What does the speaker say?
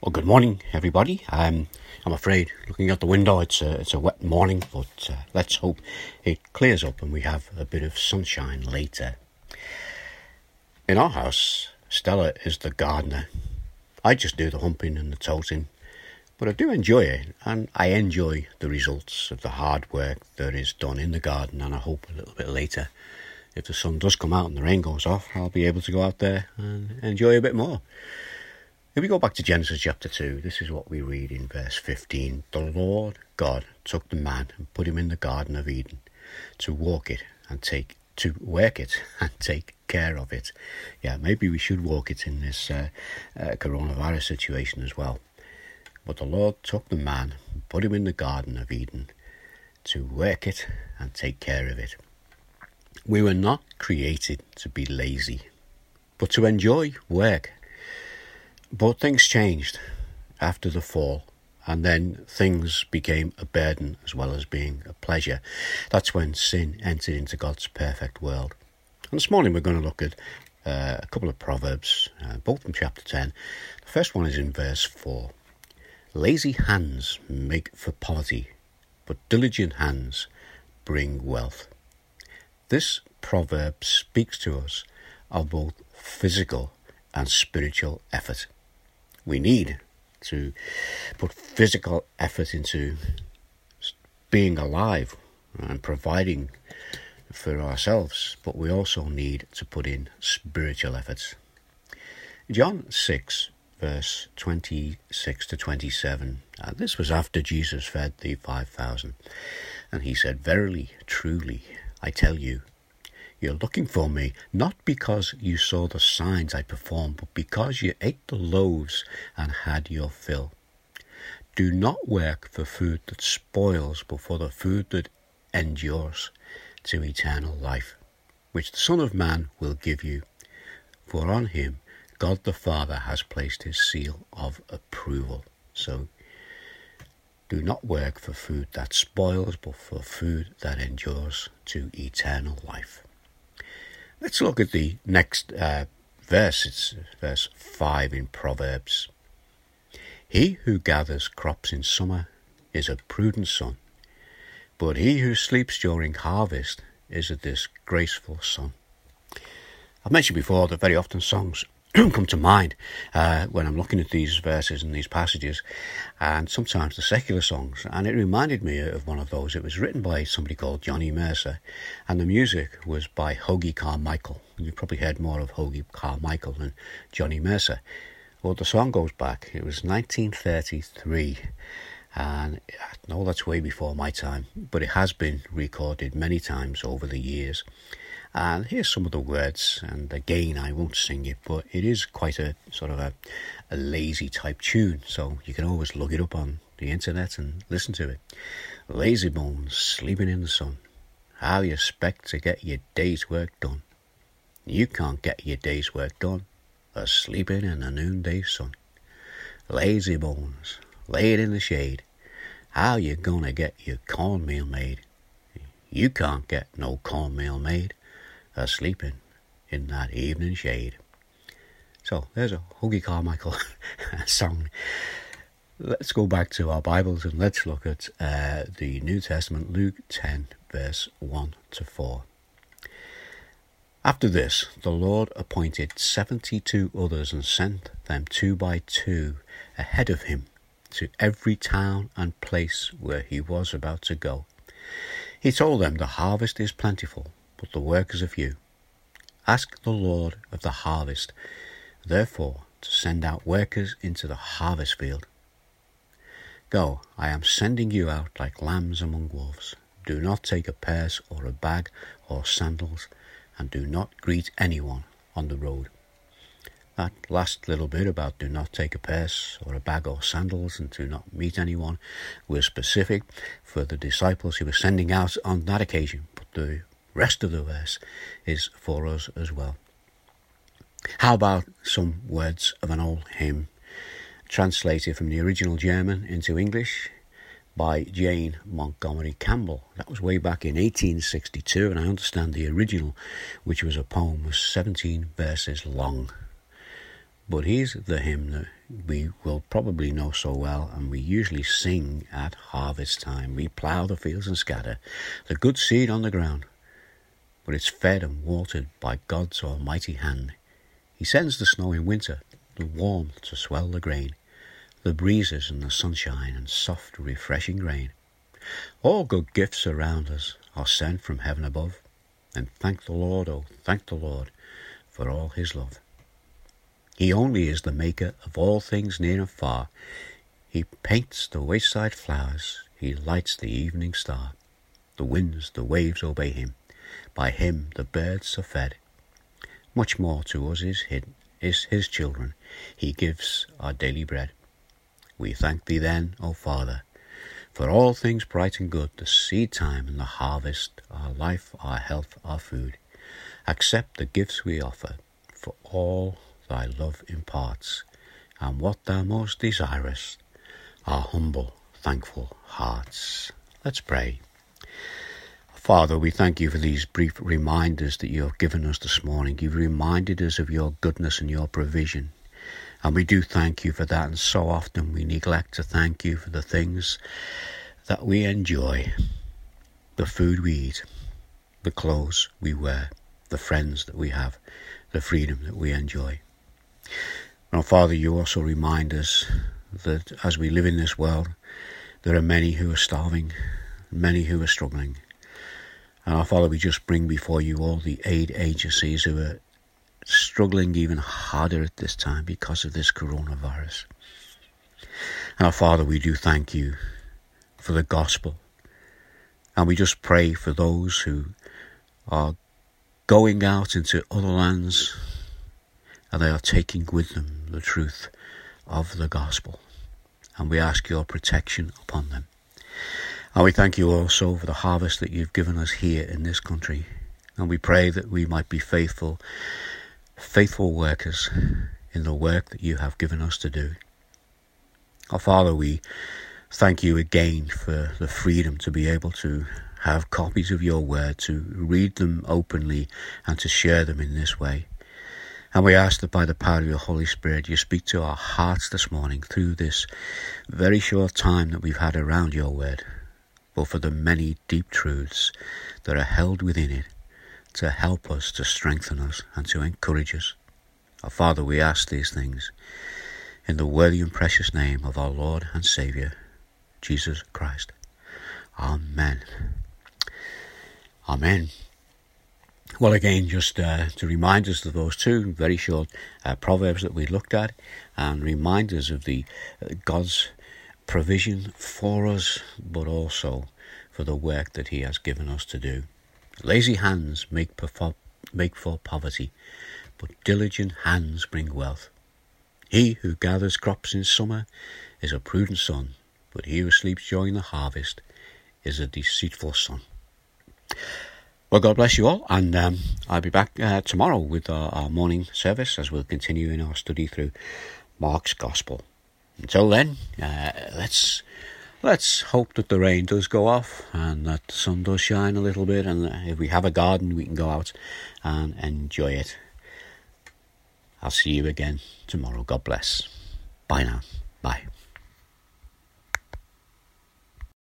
Well, good morning, everybody. I'm afraid, looking out the window, it's a wet morning, but let's hope it clears up and we have a bit of sunshine later. In our house, Stella is the gardener. I just do the humping and the toting, but I do enjoy it, and I enjoy the results of the hard work that is done in the garden, and I hope a little bit later, if the sun does come out and the rain goes off, I'll be able to go out there and enjoy a bit more. If we go back to Genesis chapter 2, this is what we read in verse 15. The Lord God took the man and put him in the Garden of Eden to work it and take care of it. Yeah, maybe we should walk it in this coronavirus situation as well. But the Lord took the man and put him in the Garden of Eden to work it and take care of it. We were not created to be lazy, but to enjoy work. But things changed after the fall, and then things became a burden as well as being a pleasure. That's when sin entered into God's perfect world. And this morning we're going to look at a couple of Proverbs, both from chapter 10. The first one is in verse 4. Lazy hands make for poverty, but diligent hands bring wealth. This proverb speaks to us of both physical and spiritual effort. We need to put physical effort into being alive and providing for ourselves, but we also need to put in spiritual efforts. John 6, verse 26 to 27, and this was after Jesus fed the 5,000, and he said, "Verily, truly, I tell you, you're looking for me, not because you saw the signs I performed, but because you ate the loaves and had your fill. Do not work for food that spoils, but for the food that endures to eternal life, which the Son of Man will give you. For on him God the Father has placed his seal of approval." So, do not work for food that spoils, but for food that endures to eternal life. Let's look at the next verse. It's verse 5 in Proverbs. "He who gathers crops in summer is a prudent son, but he who sleeps during harvest is a disgraceful son." I've mentioned before that very often songs come to mind when I'm looking at these verses and these passages, and sometimes the secular songs, and it reminded me of one of those. It was written by somebody called Johnny Mercer, and the music was by Hoagy Carmichael. You've probably heard more of Hoagy Carmichael than Johnny Mercer. Well, the song goes back. It was 1933, and I know that's way before my time, but it has been recorded many times over the years. And here's some of the words, and again, I won't sing it, but it is quite a sort of a lazy type tune, so you can always look it up on the internet and listen to it. "Lazy bones sleeping in the sun, how you expect to get your day's work done? You can't get your day's work done, a sleeping in the noonday sun. Lazy bones, lay it in the shade, how you gonna get your cornmeal made? You can't get no cornmeal made, are sleeping in that evening shade." So there's a Hoagy Carmichael song. Let's go back to our Bibles and let's look at the New Testament, Luke 10, verse 1 to 4. "After this, the Lord appointed 72 others and sent them 2 by 2 ahead of him to every town and place where he was about to go. He told them, 'The harvest is plentiful, but the workers are few. Ask the Lord of the harvest, therefore, to send out workers into the harvest field. Go, I am sending you out like lambs among wolves. Do not take a purse or a bag or sandals, and do not greet anyone on the road.'" That last little bit about do not take a purse or a bag or sandals and do not meet anyone was specific for the disciples he was sending out on that occasion, but the rest of the verse is for us as well. How about some words of an old hymn, translated from the original German into English by Jane Montgomery Campbell? That was way back in 1862, and I understand the original, which was a poem, was 17 verses long. But here's the hymn that we will probably know so well, and we usually sing at harvest time. We plough the fields and scatter the good seed on the ground, but it's fed and watered by God's almighty hand. He sends the snow in winter, the warmth to swell the grain, the breezes and the sunshine and soft refreshing rain. All good gifts around us are sent from heaven above, and thank the Lord, oh thank the Lord, for all his love. He only is the maker of all things near and far. He paints the wayside flowers, he lights the evening star. The winds, the waves obey him, by him the birds are fed. Much more to us is his children, he gives our daily bread. We thank thee then, O Father, for all things bright and good, the seed time and the harvest, our life, our health, our food. Accept the gifts we offer, for all thy love imparts, and what thou most desirest, our humble, thankful hearts. Let's pray. Father, we thank you for these brief reminders that you have given us this morning. You've reminded us of your goodness and your provision, and we do thank you for that, and so often we neglect to thank you for the things that we enjoy, the food we eat, the clothes we wear, the friends that we have, the freedom that we enjoy. Now, Father, you also remind us that as we live in this world, there are many who are starving, many who are struggling. And our Father, we just bring before you all the aid agencies who are struggling even harder at this time because of this coronavirus. And our Father, we do thank you for the gospel. And we just pray for those who are going out into other lands and they are taking with them the truth of the gospel. And we ask your protection upon them. And we thank you also for the harvest that you've given us here in this country. And we pray that we might be faithful workers in the work that you have given us to do. Our Father, we thank you again for the freedom to be able to have copies of your word, to read them openly and to share them in this way. And we ask that by the power of your Holy Spirit, you speak to our hearts this morning through this very short time that we've had around your word, for the many deep truths that are held within it, to help us, to strengthen us and to encourage us. Our Father, we ask these things in the worthy and precious name of our Lord and Saviour, Jesus Christ. Amen. Amen. Well, again, just to remind us of those two very short proverbs that we looked at, and remind us of the God's provision for us, but also for the work that he has given us to do. Lazy hands make for poverty, but diligent hands bring wealth. He who gathers crops in summer is a prudent son, but he who sleeps during the harvest is a deceitful son. Well, God bless you all, and I'll be back tomorrow with our morning service as we'll continue in our study through Mark's Gospel. Until then, let's hope that the rain does go off and that the sun does shine a little bit, and if we have a garden, we can go out and enjoy it. I'll see you again tomorrow. God bless. Bye now. Bye.